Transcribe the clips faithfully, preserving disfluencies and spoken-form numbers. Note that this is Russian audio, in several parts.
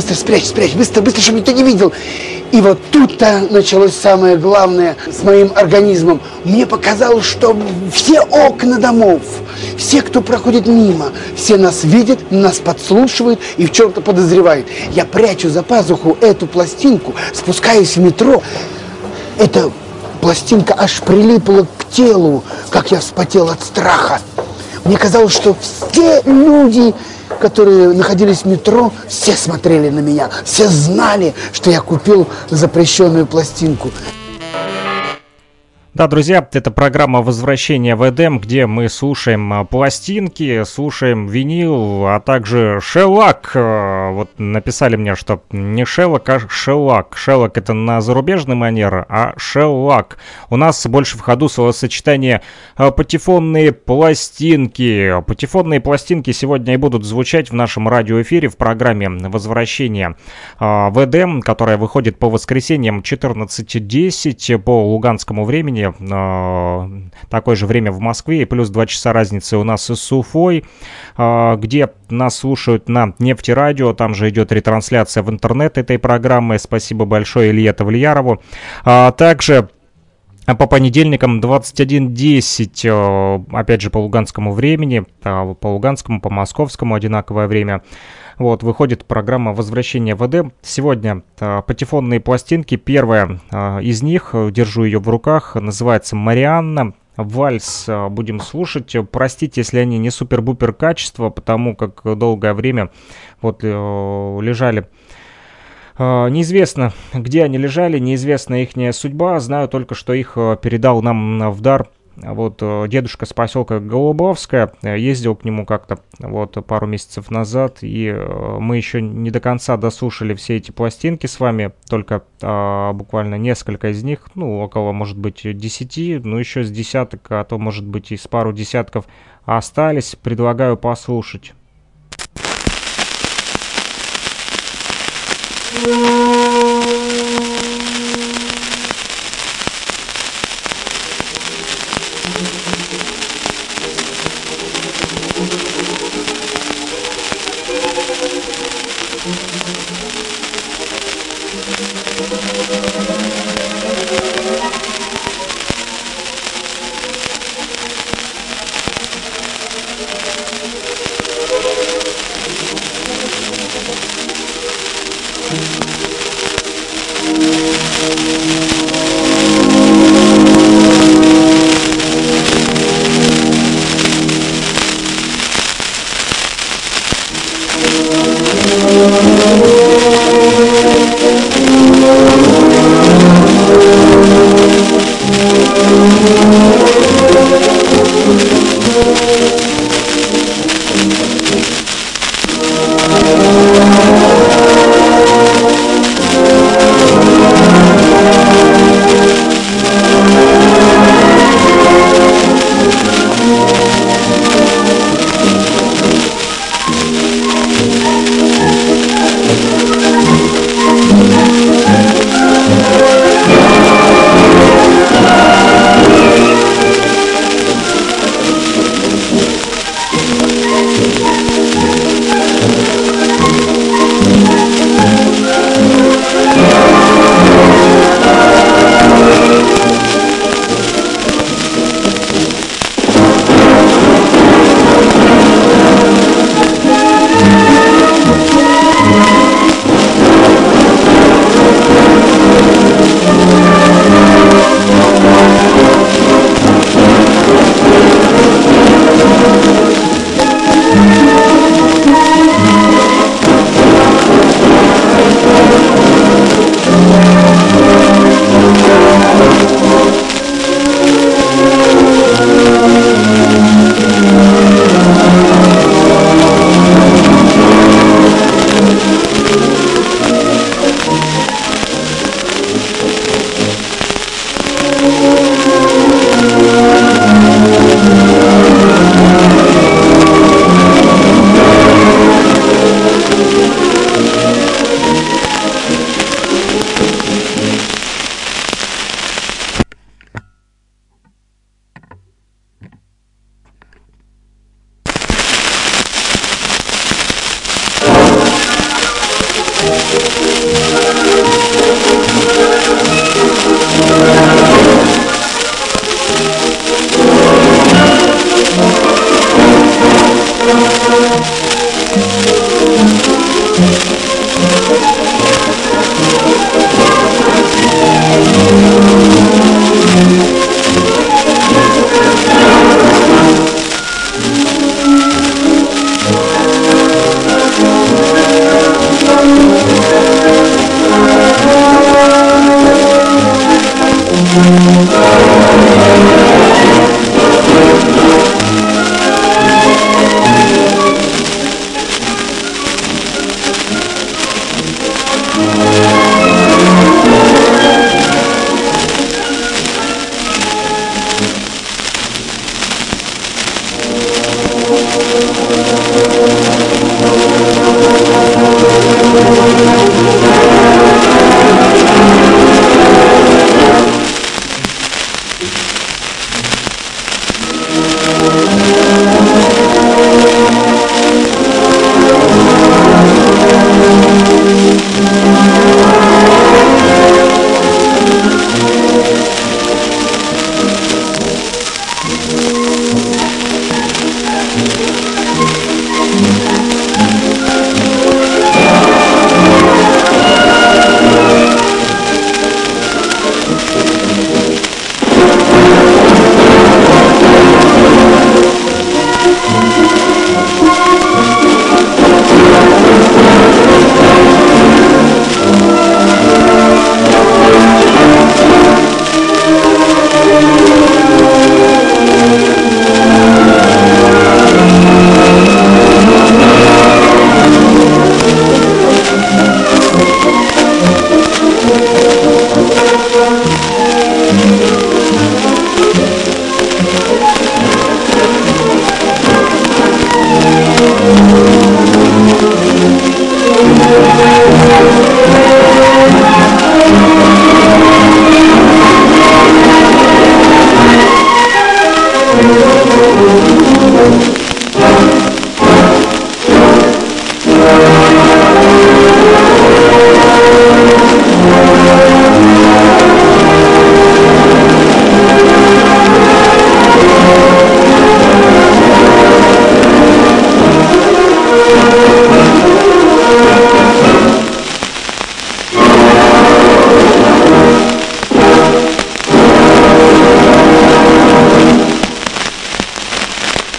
быстро спрячь, спрячь, быстро, быстро, чтобы никто не видел. И вот тут-то началось самое главное с моим организмом. Мне показалось, что все окна домов, все, кто проходит мимо, все нас видят, нас подслушивают и в чем-то подозревают. Я прячу за пазуху эту пластинку, спускаюсь в метро. Эта пластинка аж прилипла к телу, как я вспотел от страха. Мне казалось, что все люди, которые находились в метро, все смотрели на меня, все знали, что я купил запрещенную пластинку. Да, друзья, это программа «Возвращение в Эдем», где мы слушаем пластинки, слушаем винил, а также шеллак. Вот написали мне, что не шеллак, а шеллак. Шеллак — это на зарубежный манер, а шеллак. У нас больше в ходу словосочетание «патефонные пластинки». Патефонные пластинки сегодня и будут звучать в нашем радиоэфире в программе «Возвращение в Эдем», которая выходит по воскресеньям четырнадцать десять по луганскому времени. Такое же время в Москве, и плюс два часа разницы у нас с Уфой, где нас слушают на Нефтерадио. Там же идет ретрансляция в интернет этой программы. Спасибо большое Илье Тавлиярову. Также по понедельникам двадцать один десять, опять же по луганскому времени, по луганскому, по московскому одинаковое время. Вот, выходит программа «Возвращение в Эдем». Сегодня э, патефонные пластинки. Первая э, из них, держу ее в руках, называется «Марианна». Вальс э, будем слушать. Простите, если они не супер-бупер качество, потому как долгое время вот, э, лежали. Э, неизвестно, где они лежали, неизвестна их судьба. Знаю только, что их э, передал нам в дар. Вот дедушка с поселка Голубовская, ездил к нему как-то вот пару месяцев назад, и мы еще не до конца дослушали все эти пластинки с вами, только а, буквально несколько из них, ну около, может быть, десяти, ну еще с десяток, а то, может быть, и с пару десятков остались, предлагаю послушать.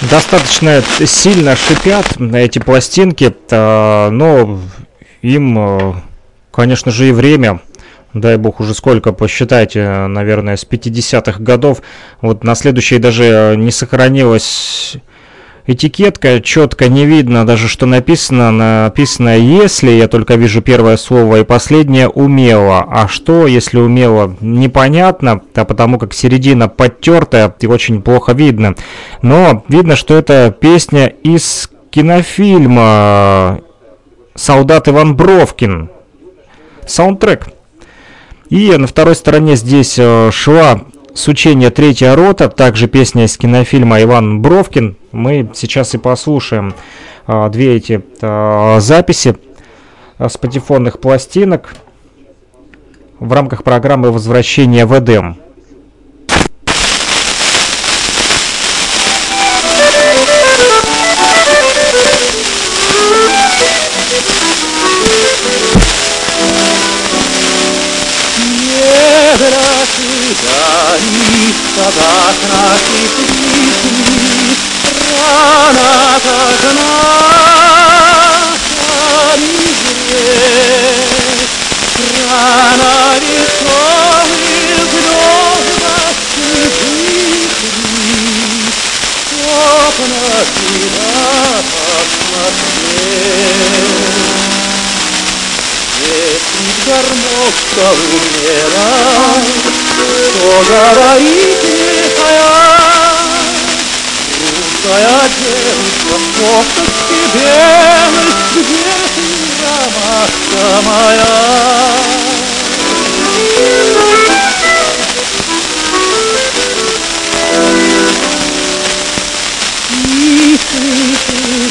Достаточно сильно шипят эти пластинки, но им, конечно же, и время, дай бог уже сколько, посчитайте, наверное, с пятидесятых годов. Вот на следующей даже не сохранилась этикетка, четко не видно даже, что написано. Написано «если», я только вижу первое слово и последнее «умело». А что, если умело, непонятно, а потому как середина подтертая и очень плохо видно. Но видно, что это песня из кинофильма «Солдат Иван Бровкин». Саундтрек. И на второй стороне здесь шла «Сучение третья рота», также песня из кинофильма «Иван Бровкин». Мы сейчас и послушаем а, две эти а, записи с патефонных пластинок в рамках программы «Возвращение в Эдем». Рана как наша мизерь, рана весной звездных вихрей, чтоб на тебя посмотрел. Если гармошка умела, то гора и тихая, русская девушка, кофточки белой, где ты, ромашка моя? И ты,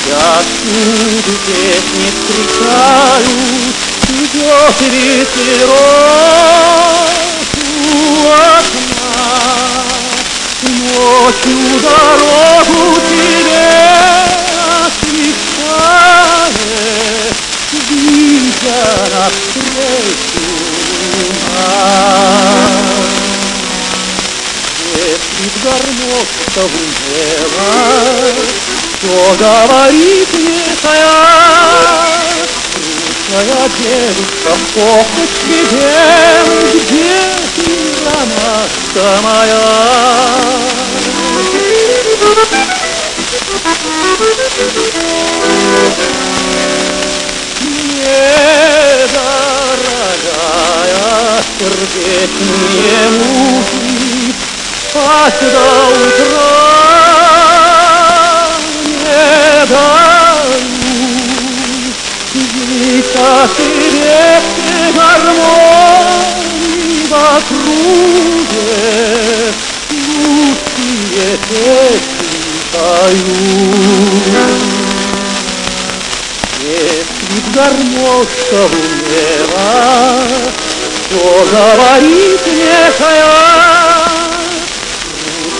я всюду песни встречаю, где ветерок у окна, ночью дорогу тебе освещает, двинься навстречу нам. Если в гармошку унела, то говорит мне твоя моя девушка, кофточки белые, где ты, ромашка моя? Мне, дорогая, сердечные муки, аж до утра не дают. Вика тебе все гармонии в округе, лучшие песни поют. Если б гармошка умела, то говорит некая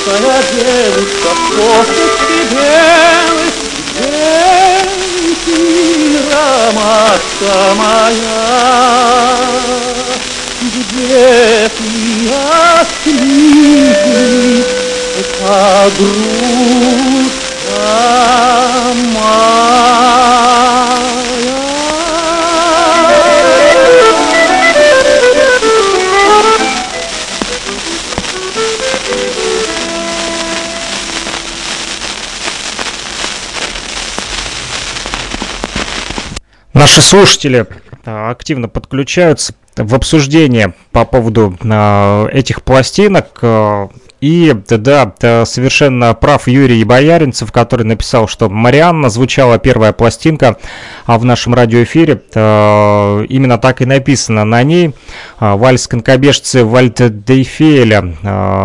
русская девушка в кофточке белой, ромашка моя, где ты откликнись, погрузка моя. Наши слушатели активно подключаются в обсуждение по поводу этих пластинок. И да, совершенно прав Юрий Бояринцев, который написал, что «Марианна» звучала первая пластинка в нашем радиоэфире. Именно так и написано на ней. Вальс-конкобежцы Вальта Дейфеля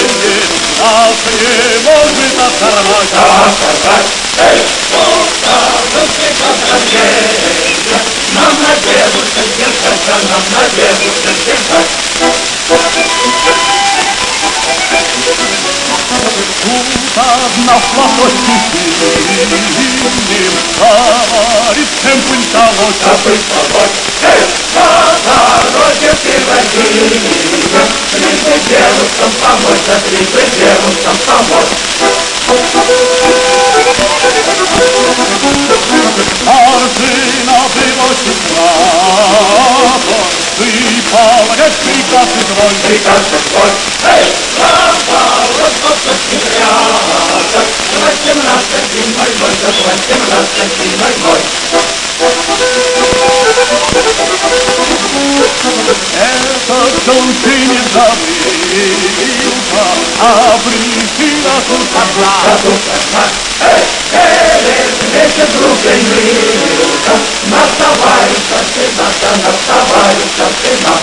а нас не может оторвать. Оторвать, эй, будто русская надежда, нам надежда держаться, нам надежда держаться. Куда в лососе синим жарит, чем пыль колоть, а пыль колоть. Эй, на дороге приводила, лишь бы девушкам помочь, а лишь бы девушкам помочь. Аржина приносит славу, сыпала, как приказ и твой, приказ и твой. Эй, восемнадцать рядок, восемнадцать зимой год, восемнадцать зимой год. Этот дом ты не забыла, а причина тут одна, а тут одна. Эй, через месяц рублей милка, нас товарища сына, да нас товарища сына.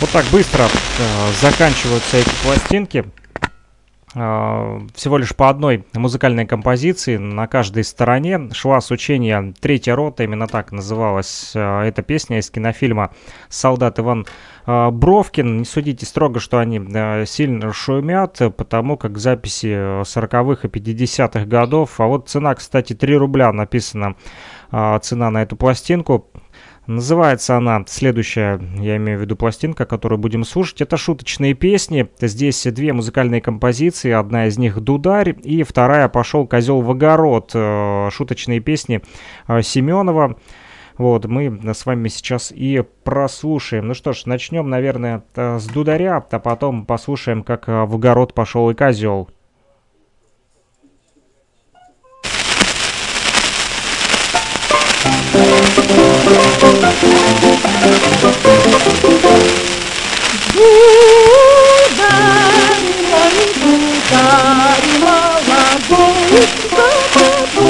Вот так быстро э, заканчиваются эти пластинки. Э, всего лишь по одной музыкальной композиции на каждой стороне. Шла с учения третья рота, именно так называлась э, эта песня из кинофильма «Солдат Иван э, Бровкин». Не судите строго, что они э, сильно шумят, потому как записи сороковых и пятидесятых годов. А вот цена, кстати, три рубля написана, э, цена на эту пластинку. Называется она следующая, я имею в виду пластинка, которую будем слушать. Это шуточные песни. Здесь две музыкальные композиции. Одна из них «Дударь» и вторая «Пошел козел в огород». Шуточные песни Семенова. Вот, мы с вами сейчас и прослушаем. Ну что ж, начнем, наверное, с «Дударя», а потом послушаем, как в огород пошел и козел. Дударь, мой дударь, молодой, дударь,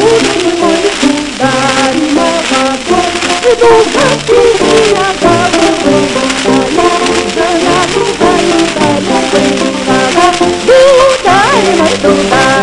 мой дударь, молодой, душа меня доброй, дударь, дударь, дударь, дударь, мой дударь, молодой, дударь,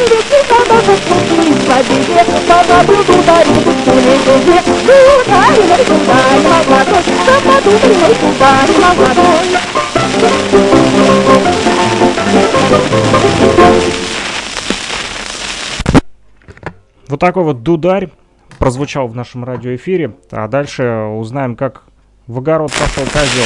Баба купит победе, баба буду дарить у лебеде. Дударь, мой дударь, молодой, баба дударь, мой дударь, молодой. Вот такой вот дударь прозвучал в нашем радиоэфире, а дальше узнаем, как в огород пошел козел.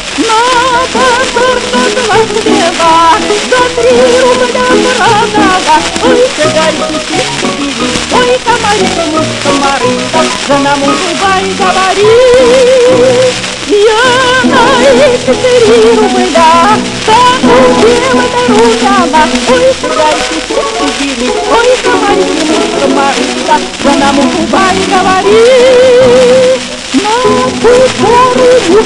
Надо торта два хлеба, за три рубля продала, ой, загорит кук-кук, ой, комарит, комарит, жена мужу бай говорит. Я на эти три рубля, такую девочку рубляла, ой, загорит кук-кук. Ой, комарик, комарик, за нам угубай говори. На ту гору дух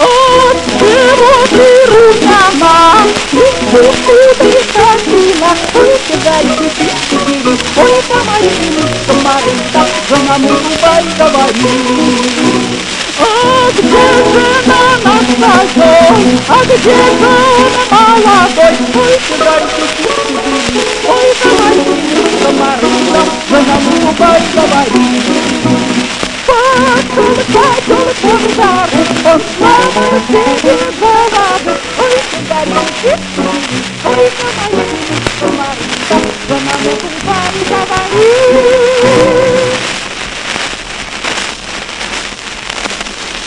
От чего ты румяна, мужу кудырь садила, ой, тягали сучки, ой, командир самарыта, жена мужу бай говорит. А где жена настоящая, а где же он молодой? Ой, тягарки, тягарки, ой, товарищи, комарина, жена мужубай говорит. Пацан, пацан, пацан, он славы себе жалобит. Ой, тягарки, тягарки, ой, товарищи, комарина, жена мужубай говорит.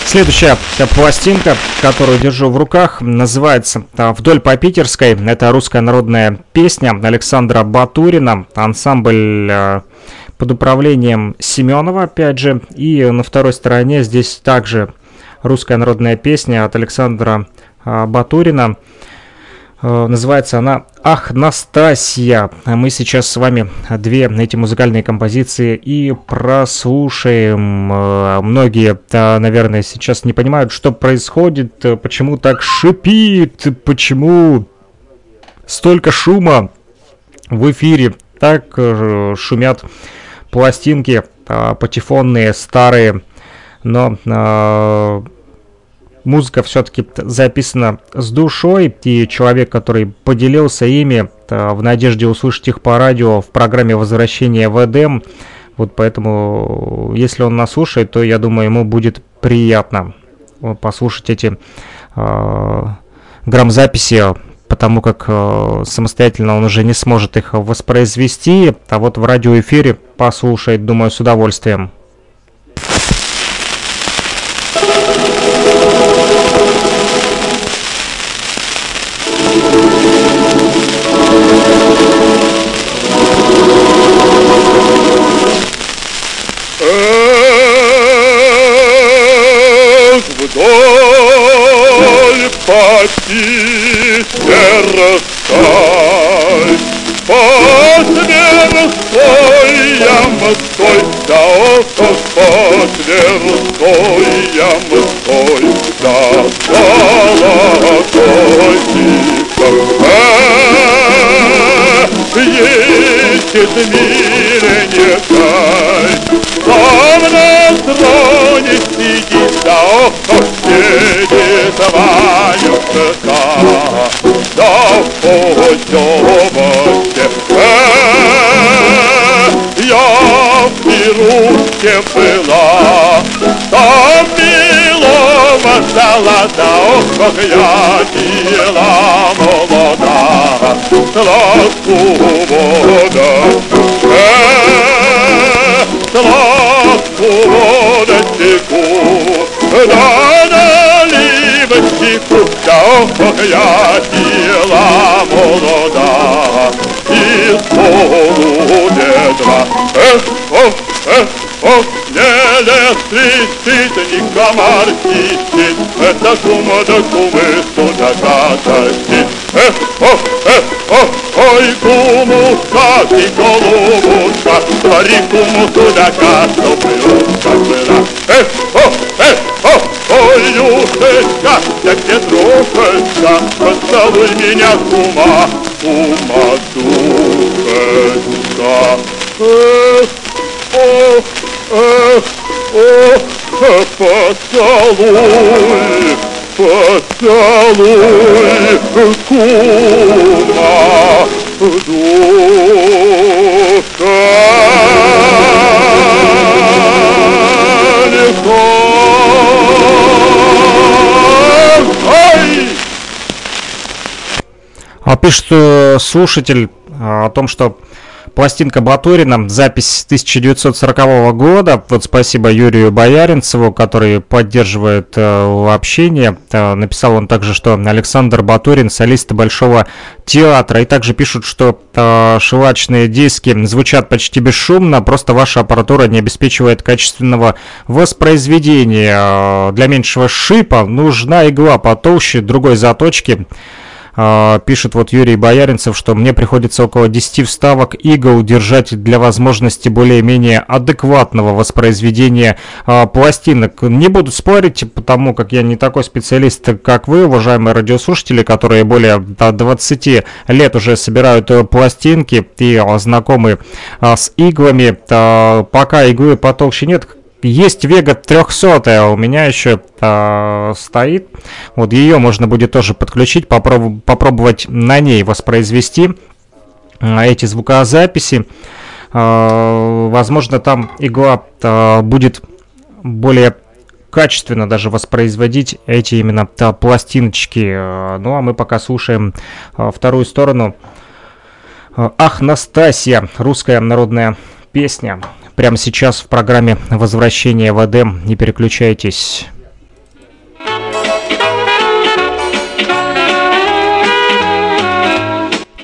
Следующая пластинка, которую держу в руках, называется «Вдоль по Питерской». Это русская народная песня Александра Батурина, ансамбль под управлением Семенова, опять же. И на второй стороне здесь также русская народная песня от Александра Батурина. Называется она «Ах, Настасья». Мы сейчас с вами две эти музыкальные композиции и прослушаем. Многие, наверное, сейчас не понимают, что происходит, почему так шипит, почему столько шума в эфире. Так шумят пластинки патефонные, старые, но... Музыка все-таки записана с душой, и человек, который поделился ими в надежде услышать их по радио в программе «Возвращение в Эдем», вот поэтому, если он нас слушает, то, я думаю, ему будет приятно послушать эти э, грамзаписи, потому как э, самостоятельно он уже не сможет их воспроизвести, а вот в радиоэфире послушает, думаю, с удовольствием. Верстай, под Верстой ямской, да ото под Верстой ямской, да золотой тихо. Есть измерение тай, там на троне сидит, да ото сидит твою ткань. Да пойдемте, я в Беруте была, там милого ждала, да ох, как я была молода, сладкую воду, сладкую воду теку, да наливочку. Да ох, я пила молода и полудедра. Эх, ох, эх, ох, не лестричит, не комар чистит, это кума да кумы судака тащит. Эх, ох, эх, ох, ой, кумушка, ты голубушка, твори куму судака, что плюшка была. Эх, ох, эх, ох, ой, Люшечка, я тебе дружечка, поцелуй меня, кума, кума, душечка. Эх, ох, эх, ох, поцелуй, поцелуй, кума, душа, легко. А пишет слушатель о том, что Пластинка Батурина, запись тысяча девятьсот сорокового года. Вот спасибо Юрию Бояринцеву, который поддерживает э, общение. Э, написал он также, что Александр Батурин — солист Большого театра. И также пишут, что э, шелачные диски звучат почти бесшумно, просто ваша аппаратура не обеспечивает качественного воспроизведения. Э, для меньшего шипа нужна игла потолще другой заточки. Пишет вот Юрий Бояринцев, что мне приходится около десяти вставок игл держать для возможности более-менее адекватного воспроизведения а, пластинок. Не буду спорить, потому как я не такой специалист, как вы, уважаемые радиослушатели, которые более двадцати лет уже собирают пластинки и знакомы а, с иглами. А, пока иглы потолще нет. Есть Vega триста, у меня еще а, стоит. Вот ее можно будет тоже подключить, попроб- попробовать на ней воспроизвести а, эти звукозаписи. А, возможно, там игла а, будет более качественно даже воспроизводить эти именно а, пластиночки. А, ну а мы пока слушаем а, вторую сторону. «Ах, Настасья», русская народная песня. Прямо сейчас в программе «Возвращение в Эдем». Не переключайтесь.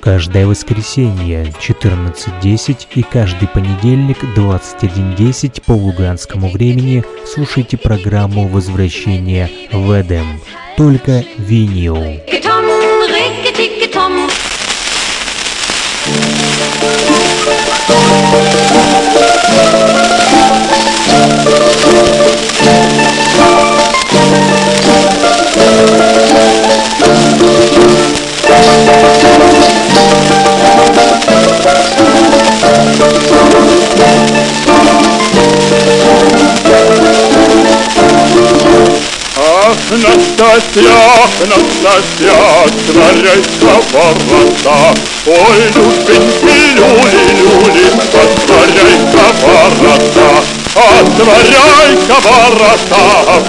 Каждое воскресенье четырнадцать десять и каждый понедельник двадцать один десять по луганскому времени слушайте программу «Возвращение в Эдем». Только винил. Ах, Настасья, Настасья, творяй соворотца, ой, любенький, люли, люли, отворяй-ка ворота, отворяй-ка ворота,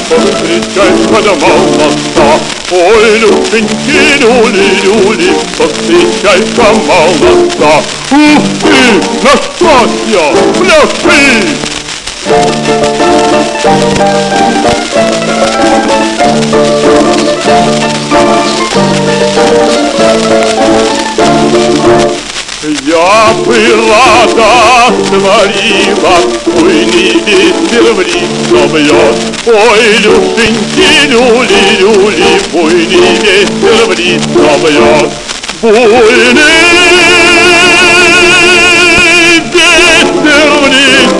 повстречай своего молодца, ой, любенький, люли, люли, повстречай-ка молодца. Ух ты, Настасья, пляши! Я бы рада творила буйный ветер в риф бьет, ой, люшеньки, люли, люли, буйный ветер в риф бьет, буйный ветер в риф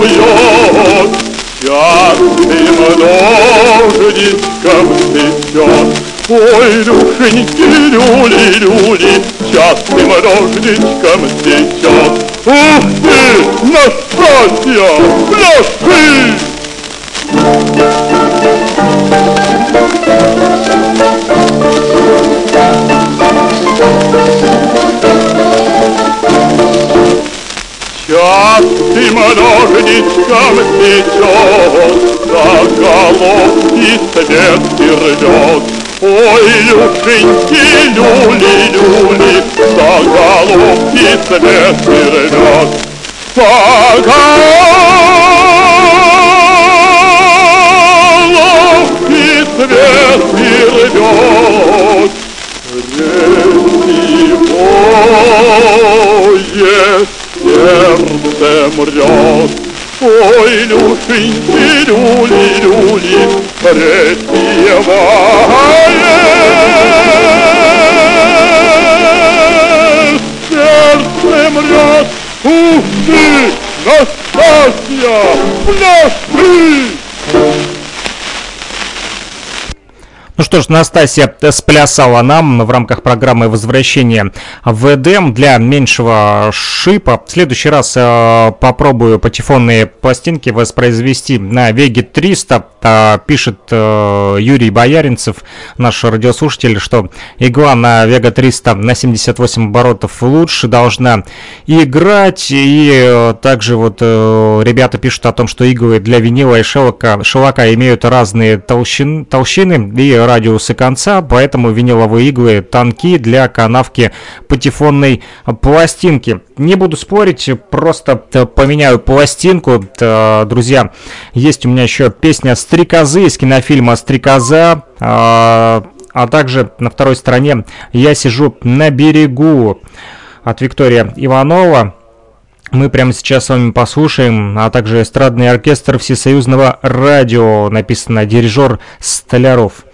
бьет. Сейчас немножечко встречет, ой, душеньки, люли, люли, сейчас немножечко встречет. Ух ты, Настасья, пляши! Сейчас немножечко встречет, на головке свет и рвет. Ой, люшеньки, люли, люли, за голубки свет рвет, за голубки свет рвет. Ленивое сердце мрет, ой, люшеньки, люли, люли, припевает, сердце мрет. Ух ты, Настасья, пляши! Ну что ж, Настасья сплясала нам в рамках программы «Возвращение в Эдем» для меньшего шипа. В следующий раз э, попробую патефонные пластинки воспроизвести на Веге триста. Э, пишет э, Юрий Бояринцев, наш радиослушатель, что игла на Вега триста на семьдесят восемь оборотов лучше должна играть. И э, также вот э, ребята пишут о том, что иглы для винила и шелока, шелока имеют разные толщин, толщины и радиусы конца, поэтому виниловые иглы тонки для канавки патефонной пластинки. Не буду спорить, просто поменяю пластинку. Друзья, есть у меня еще песня «Стрекозы» из кинофильма «Стрекоза». А также на второй стороне «Я сижу на берегу» от Виктории Иванова. Мы прямо сейчас с вами послушаем, а также эстрадный оркестр Всесоюзного радио, написано дирижер Столяров.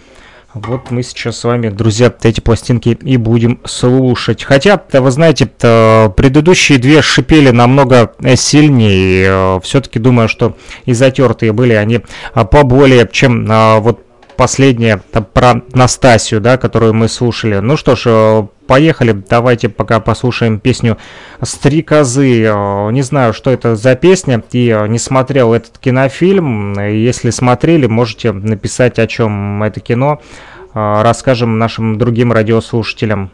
Вот мы сейчас с вами, друзья, эти пластинки и будем слушать. Хотя, вы знаете, предыдущие две шипели намного сильнее. Все-таки думаю, что и затертые были они поболее, чем вот последняя про Настасью, да, которую мы слушали. Ну что ж, поехали, давайте пока послушаем песню «Стрекозы». Не знаю, что это за песня, и не смотрел этот кинофильм. Если смотрели, можете написать, о чем это кино. Расскажем нашим другим радиослушателям.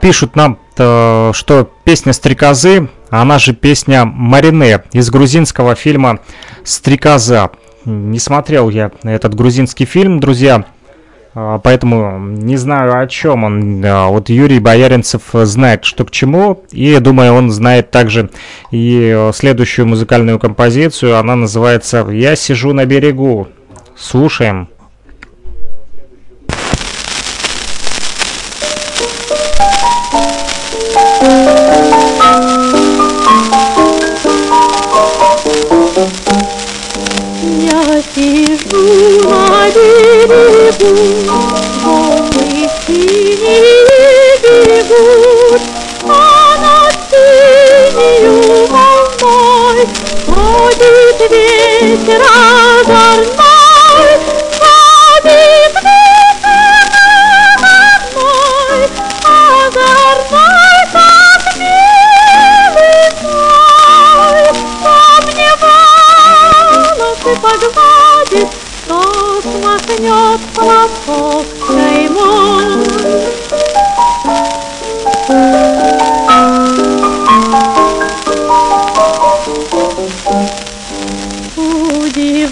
Пишут нам, что песня «Стрекозы», она же песня «Марине» из грузинского фильма «Стрекоза». Не смотрел я этот грузинский фильм, друзья, поэтому не знаю, о чем он. Вот Юрий Бояринцев знает, что к чему, и, думаю, он знает также и следующую музыкальную композицию. Она называется «Я сижу на берегу». Слушаем.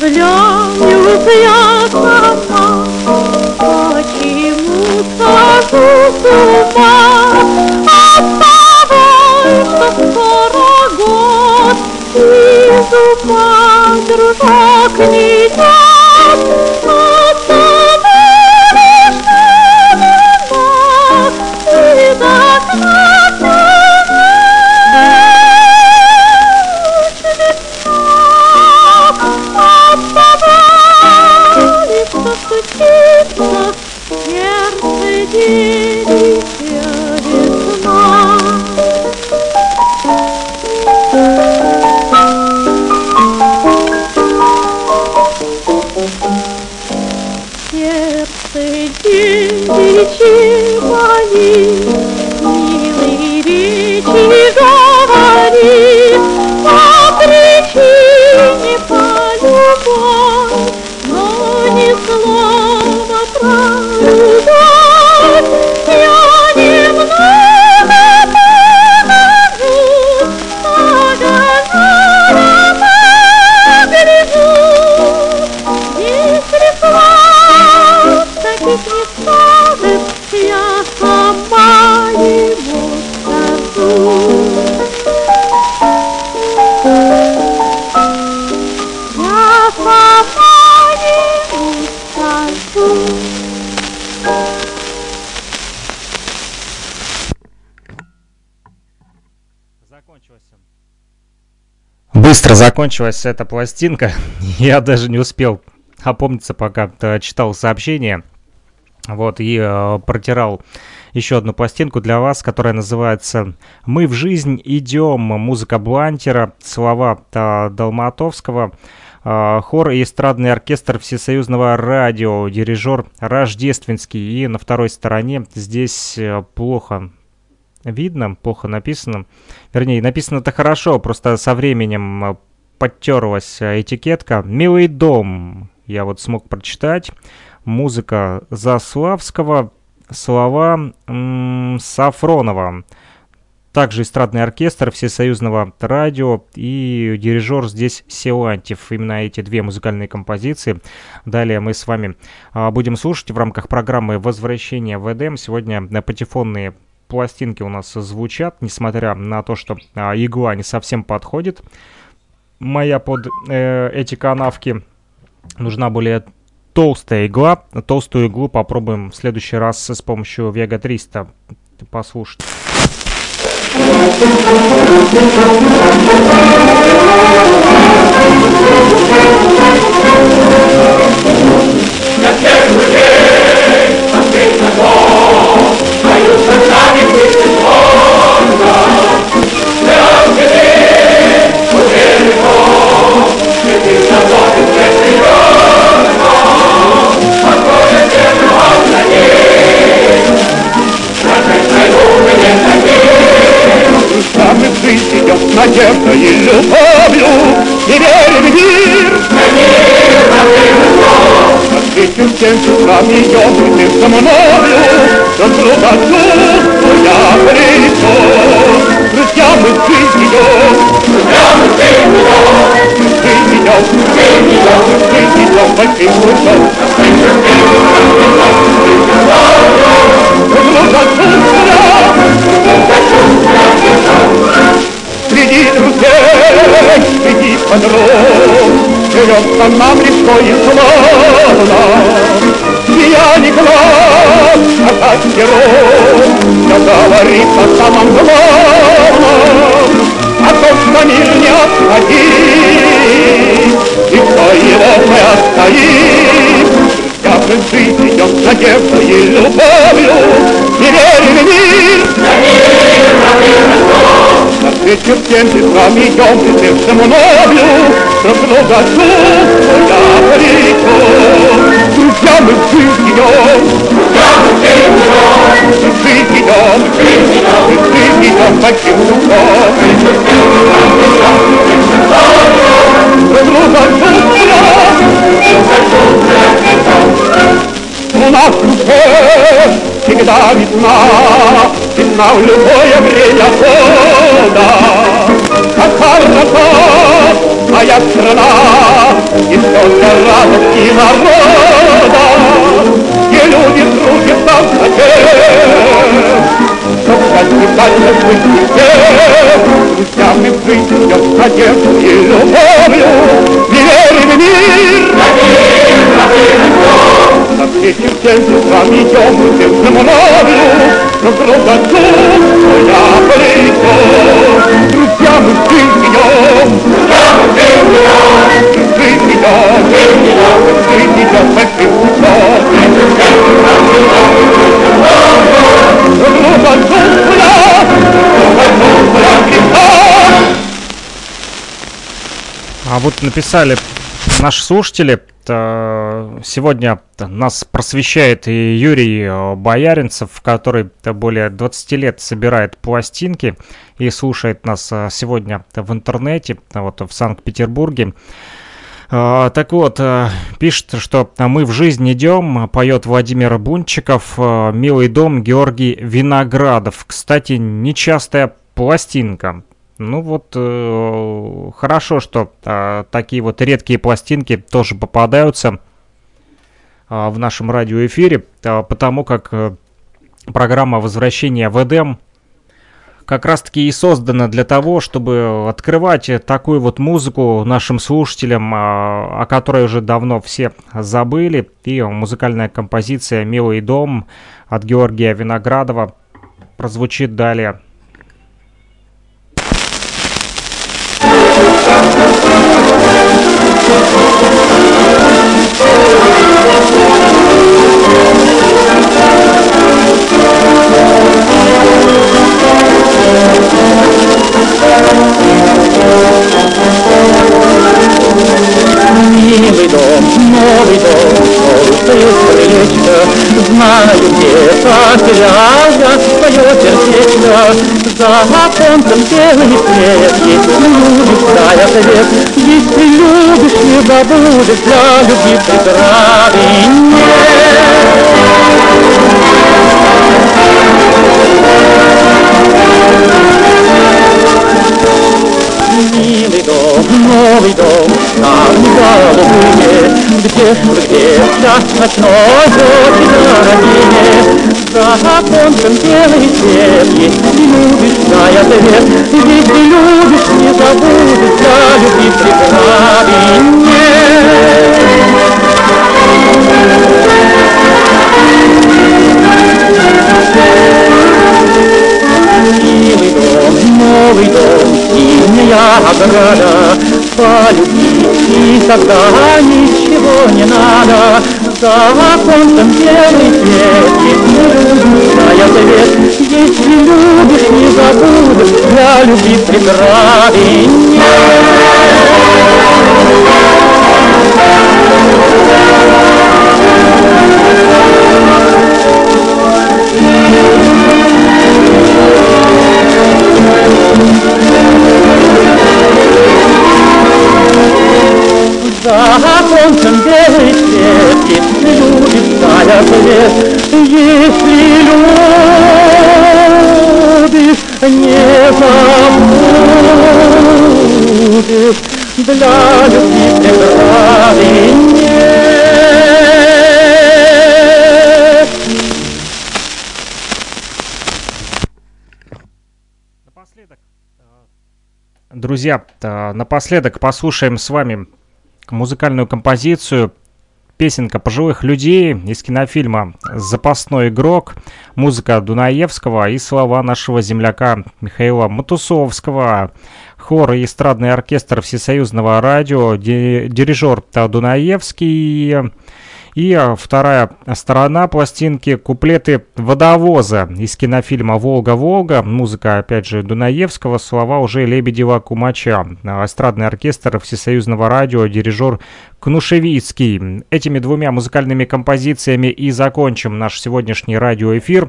влюблю я сама, почему схожу с ума от того, что скоро год, из ума дружок не идет, от того, что не так. Быстро закончилась эта пластинка. Я даже не успел опомниться, пока читал сообщение. Вот, и э, протирал еще одну пластинку для вас, которая называется «Мы в жизнь идем». Музыка Блантера, слова э, Далматовского, э, хор и эстрадный оркестр Всесоюзного радио, дирижер Рождественский. И на второй стороне здесь э, плохо... видно, плохо написано. Вернее, написано-то хорошо, просто со временем подтерлась этикетка. «Милый дом» я вот смог прочитать. Музыка Заславского, слова м-м, Сафронова. Также эстрадный оркестр Всесоюзного радио и дирижер здесь Селантьев. Именно эти две музыкальные композиции. Далее мы с вами а, будем слушать в рамках программы «Возвращение в Эдем». Сегодня на патефонные пластинки у нас звучат, несмотря на то, что а, игла не совсем подходит. Моя под э, эти канавки нужна более толстая игла. Толстую иглу попробуем в следующий раз с помощью Vega триста послушать. Надежда и любовью, не веря в мир, на мир, на мир, на встречу всем чуткам ее притым со мною, за трудоту, но я приду. Друзья, мы в жизнь идем, друзья, мы в жизнь идем, мы в жизнь идем, мы в жизнь идем, мы в жизнь идем, большим путем, большим путем, большим путем. Среди друзей, среди подруг, живется нам легко и словно. Я не глаз, а как герой, но говорит о самом главном, о том, что мир не отходит, и кто его мы отстоит. Я в жизни идем с надеждой и любовью, не верим в мир, на мир, на мир, на слово. Навстречу всем ветрам идем, притым со мною, друг друга зуб, я приду. Друзья, мы в жизнь идем, друзья, мы в жизнь идем, мы в жизнь идем, мы в жизнь идем, большим духом. Друг друга зуб, я. У нас в душе всегда весна, весна в любое время года. Какая красота, моя страна, И столько радости народа, где люди трудятся в стране, чтоб счастье дальше быть везде, друзьями в жизни идет в стране. И любовью не верим в мир, на встречу всем часам идем, всем земновью, друг друга чувствуя близко. Друзья, мы в жизнь идем, в жизнь идем, в жизнь идем большим путем. Друг друга чувствуя близко. А вот написали наши слушатели. Сегодня нас просвещает и Юрий Бояринцев, который более двадцати лет собирает пластинки и слушает нас сегодня в интернете, вот в Санкт-Петербурге. Так вот, пишет, что «Мы в жизнь идем», поет Владимир Бунчиков, «Милый дом» Георгий Виноградов. Кстати, нечастая пластинка. Ну вот, э, хорошо, что э, такие вот редкие пластинки тоже попадаются э, в нашем радиоэфире, э, потому как э, программа «Возвращение в Эдем» как раз-таки и создана для того, чтобы открывать такую вот музыку нашим слушателям, э, о которой уже давно все забыли. И музыкальная композиция «Милый дом» от Георгия Виноградова прозвучит далее. Милый дом, новый дом, желтые крылечко, знаю, где-то связано твое сердечко. За солнцем белый свет, если любишь, дай ответ. Если любишь, не забудешь для любви преграды нет. Милый дом, новый дом, там голубые, где же, где час ночной, и дорогие. За оконцем белый свет, если любишь, дай ответ. Если любишь, не забудешь, для любви преграды нет. Милый дом, новый дом, синяя ограда, полюби, и тогда ничего не надо. За оконцем белый свет, если любишь, дай ответ. Если любишь, не забудешь, для любви преграды нет. За оконцем белый свет, если любишь, дай ответ. Если любишь, не забудешь, для любви преграды нет. Напоследок, друзья, напоследок послушаем с вами музыкальную композицию, песенка пожилых людей из кинофильма «Запасной игрок», музыка Дунаевского и слова нашего земляка Михаила Матусовского, хор и эстрадный оркестр Всесоюзного радио, дирижер Дунаевский. И вторая сторона пластинки — куплеты «Водовоза» из кинофильма «Волга-Волга». Музыка, опять же, Дунаевского, слова уже Лебедева-Кумача. Эстрадный оркестр Всесоюзного радио, дирижер Кнушевицкий. Этими двумя музыкальными композициями и закончим наш сегодняшний радиоэфир.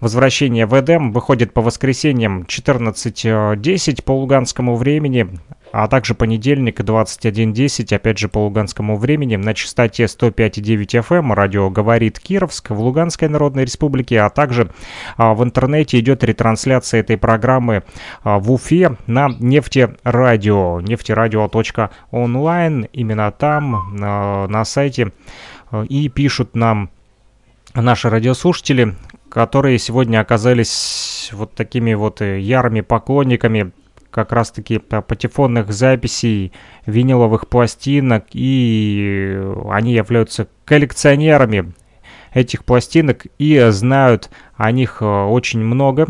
«Возвращение в Эдем» выходит по воскресеньям в четырнадцать десять по луганскому времени. а также понедельник двадцать один десять, опять же по луганскому времени, на частоте сто пять и девять эф эм радио «Говорит Кировск» в Луганской Народной Республике, а также в интернете идет ретрансляция этой программы в Уфе на нефтерадио, нефтерадио точка онлайн, именно там, на сайте, и пишут нам наши радиослушатели, которые сегодня оказались вот такими вот ярыми поклонниками как раз-таки патефонных записей, виниловых пластинок, и они являются коллекционерами этих пластинок и знают о них очень много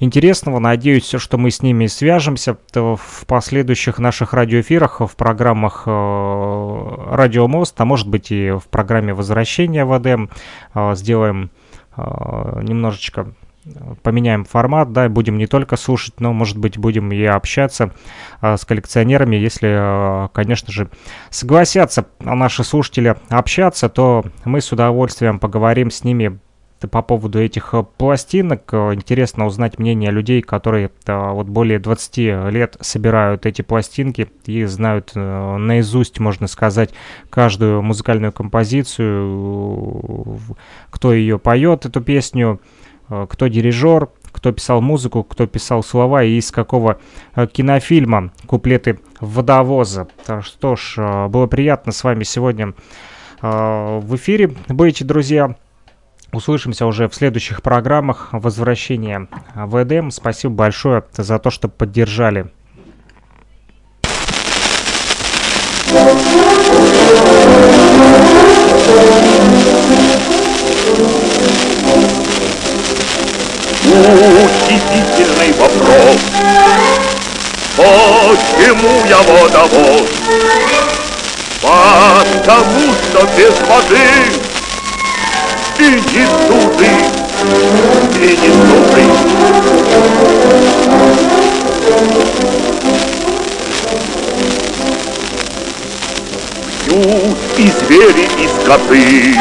интересного. Надеюсь, что мы с ними свяжемся в последующих наших радиоэфирах, в программах «Радио Мост», а может быть и в программе «Возвращение в Эдем». Сделаем немножечко, поменяем формат, да, будем не только слушать, но, может быть, будем и общаться а, с коллекционерами, если, а, конечно же, согласятся наши слушатели общаться, то мы с удовольствием поговорим с ними по поводу этих пластинок. Интересно узнать мнение людей, которые а, вот более двадцати лет собирают эти пластинки и знают а, наизусть, можно сказать, каждую музыкальную композицию, кто ее поет, эту песню, кто дирижер, кто писал музыку, кто писал слова и из какого кинофильма куплеты «Водовоза». Что ж, было приятно с вами сегодня в эфире быть, друзья. Услышимся уже в следующих программах «Возвращение в Эдем». Спасибо большое за то, что поддержали. Удивительный вопрос, почему я водовоз? Потому что без воды и не суды, и не суды. Пьют и звери, и скоты,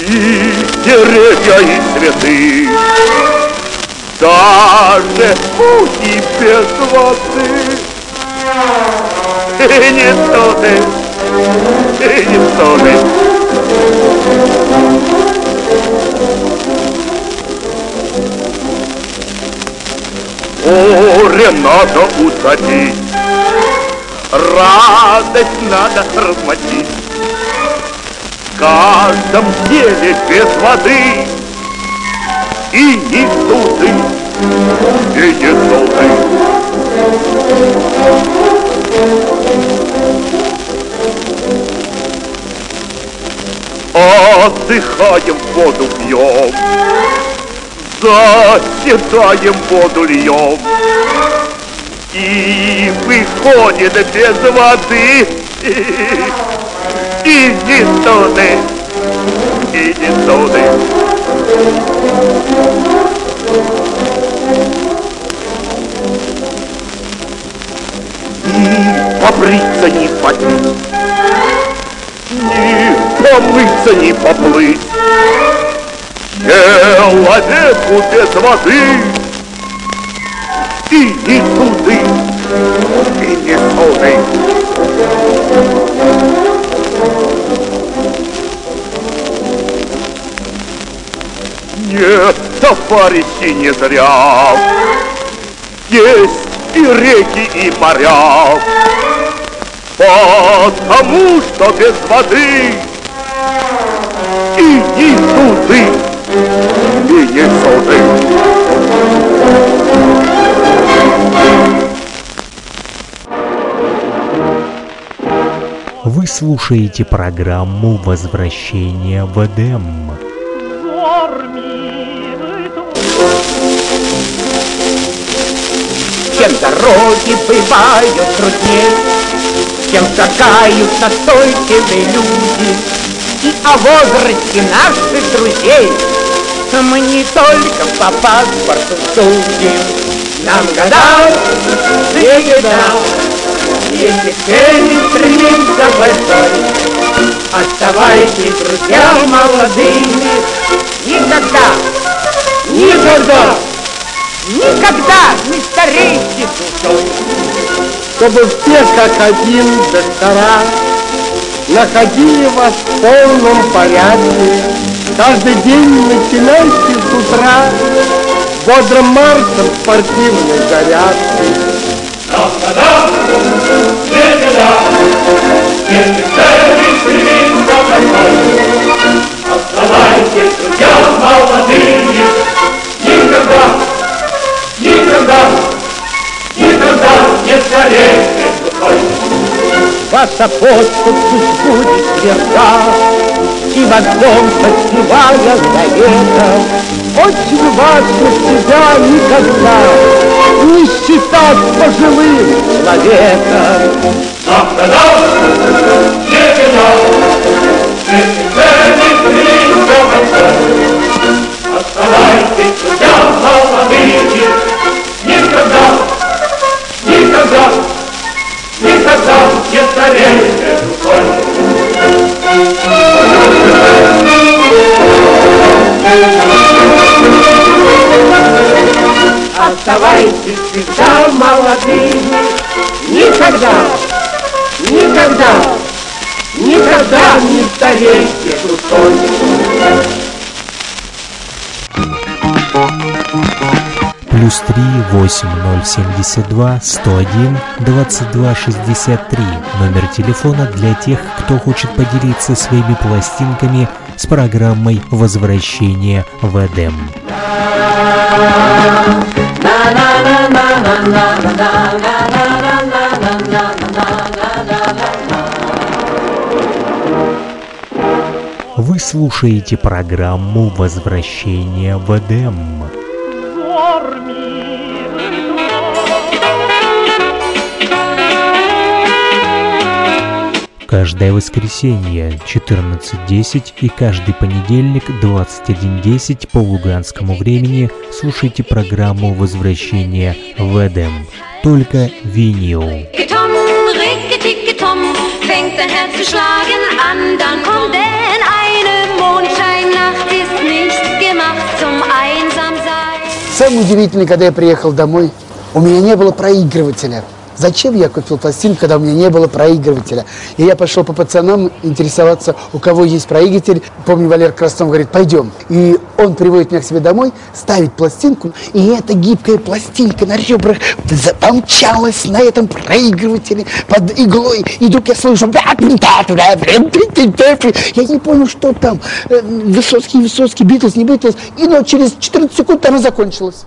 и деревья, и цветы, даже и без воды, и не стоны, и не стоны. Море надо утопить, радость надо размотить. В каждом деле без воды и не суды, и не суды. Отдыхаем, воду пьем, заседаем, воду льем, и выходит без воды и не суды, и не суды. Ни побриться, ни попить, ни помыться, ни поплыть. Человеку без воды и не суды, и не суды. Нет, товарищи, не зря есть и реки, и моря, потому что без воды и не суды, и не суды. Вы слушаете программу «Возвращение в Эдем». Чем дороги бывают труднее, чем шагают настойчивые люди, и о возрасте наших друзей мы не только по паспорту судим. Нам гадать всегда, если к цели стремимся большой, оставайтесь, друзья, молодыми. Никогда, никогда, никогда не старейте душой. чтобы все как один доктора находили вас в полном порядке. Каждый день начинайте с утра бодрым маршем спортивной зарядки. Оставайтесь, друзья, молодые, никогда, никогда, никогда не старейте душой. Ваша подпуску будет сверка, и в одном сочевая заветом, очень важно себя никогда не считать пожилым человеком. Никогда, никогда, оставайтесь, друзья, молодые, никогда, никогда, никогда не старейте душой. Оставайтесь, всегда молодые, никогда, никогда, никогда не старейте душой. Плюс три восемь ноль семь два сто один двадцать два шестьдесят три. Номер телефона для тех, кто хочет поделиться своими пластинками с программой «Возвращение в Эдем». Вы слушаете программу «Возвращение в Эдем». Каждое воскресенье четырнадцать десять и каждый понедельник двадцать один десять по луганскому времени слушайте программу «Возвращение в Эдем». Только винил. Самое удивительное, когда я приехал домой, у меня не было проигрывателя. Зачем я купил пластинку, когда у меня не было проигрывателя? И я пошел по пацанам интересоваться, у кого есть проигрыватель. Помню, Валер Красон говорит, пойдем. И он приводит меня к себе домой, ставит пластинку. И эта гибкая пластинка на ребрах затолчалась на этом проигрывателе под иглой. И вдруг я слышу... Я не понял, что там. Высоцкий, Высоцкий, Битлз, не Битлз. И но через четырнадцать секунд она закончилась.